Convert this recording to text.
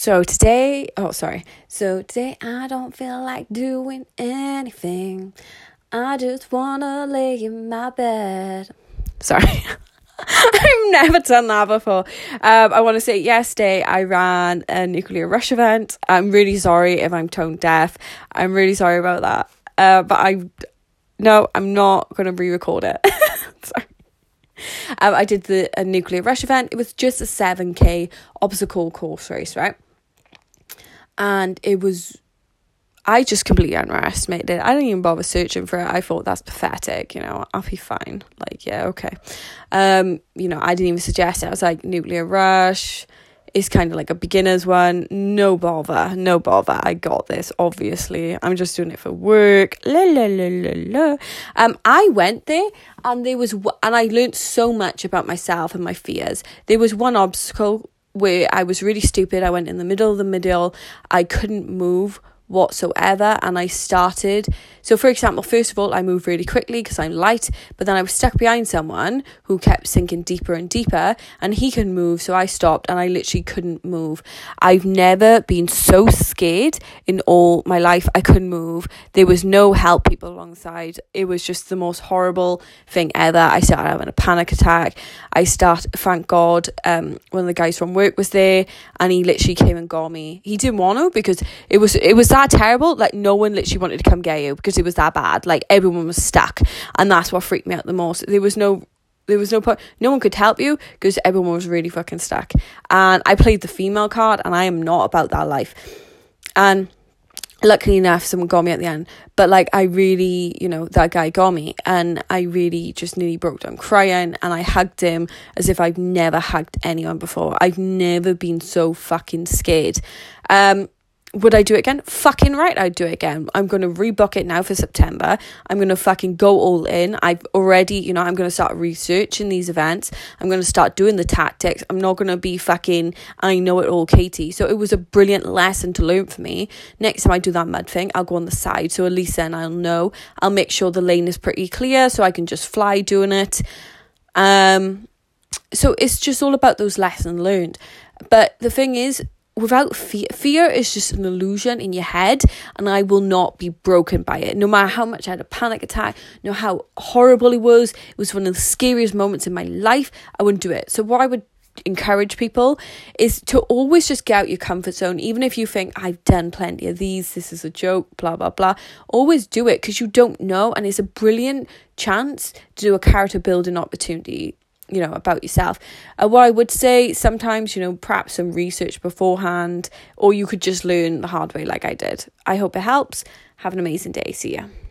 So today I don't feel like doing anything. I just wanna lay in my bed. Sorry. I've never done that before. I want to say yesterday I ran a nuclear rush event. I'm really sorry if I'm tone deaf. I'm really sorry about that. But I'm not going to re-record it. Sorry. I did a nuclear rush event. It was just a 7K obstacle course race, right? And I just completely underestimated it. I didn't even bother searching for it. I thought that's pathetic, I'll be fine. Like, yeah, okay. I didn't even suggest it. I was like, nuclear rush is kind of like a beginner's one. No bother. I got this, obviously. I'm just doing it for work. I went there and and I learned so much about myself and my fears. There was one obstacle where I was really stupid. I went in the middle of the middle. I couldn't move whatsoever, and I started. So, for example, first of all, I moved really quickly because I'm light, but then I was stuck behind someone who kept sinking deeper and deeper, and he couldn't move, so I stopped and I literally couldn't move. I've never been so scared in all my life. I couldn't move. There was no help people alongside. It was just the most horrible thing ever. I started having a panic attack. Thank God, one of the guys from work was there, and he literally came and got me. He didn't want to because it was that terrible. Like, no one literally wanted to come get you because it was that bad. Like, everyone was stuck, and that's what freaked me out the most. There was no point. No one could help you because everyone was really fucking stuck. And I played the female card, and I am not about that life. And luckily enough, someone got me at the end. But like, I really, that guy got me, and I really just nearly broke down crying, and I hugged him as if I've never hugged anyone before. I've never been so fucking scared. Would I do it again? Fucking right, I'd do it again. I'm going to rebook it now for September. I'm going to fucking go all in. I've already, I'm going to start researching these events. I'm going to start doing the tactics. I'm not going to be fucking I know it all, Katie. So it was a brilliant lesson to learn for me. Next time I do that mud thing, I'll go on the side. So at least then I'll know. I'll make sure the lane is pretty clear so I can just fly doing it. So it's just all about those lessons learned. But the thing is, without fear is just an illusion in your head, and I will not be broken by it. No matter how much I had a panic attack, no matter how horrible it was one of the scariest moments in my life, I wouldn't do it. So what I would encourage people is to always just get out your comfort zone. Even if you think, I've done plenty of these, this is a joke, blah, blah, blah. Always do it, because you don't know, and it's a brilliant chance to do a character building opportunity. About yourself. What I would say, sometimes, perhaps some research beforehand, or you could just learn the hard way like I did. I hope it helps. Have an amazing day. See ya.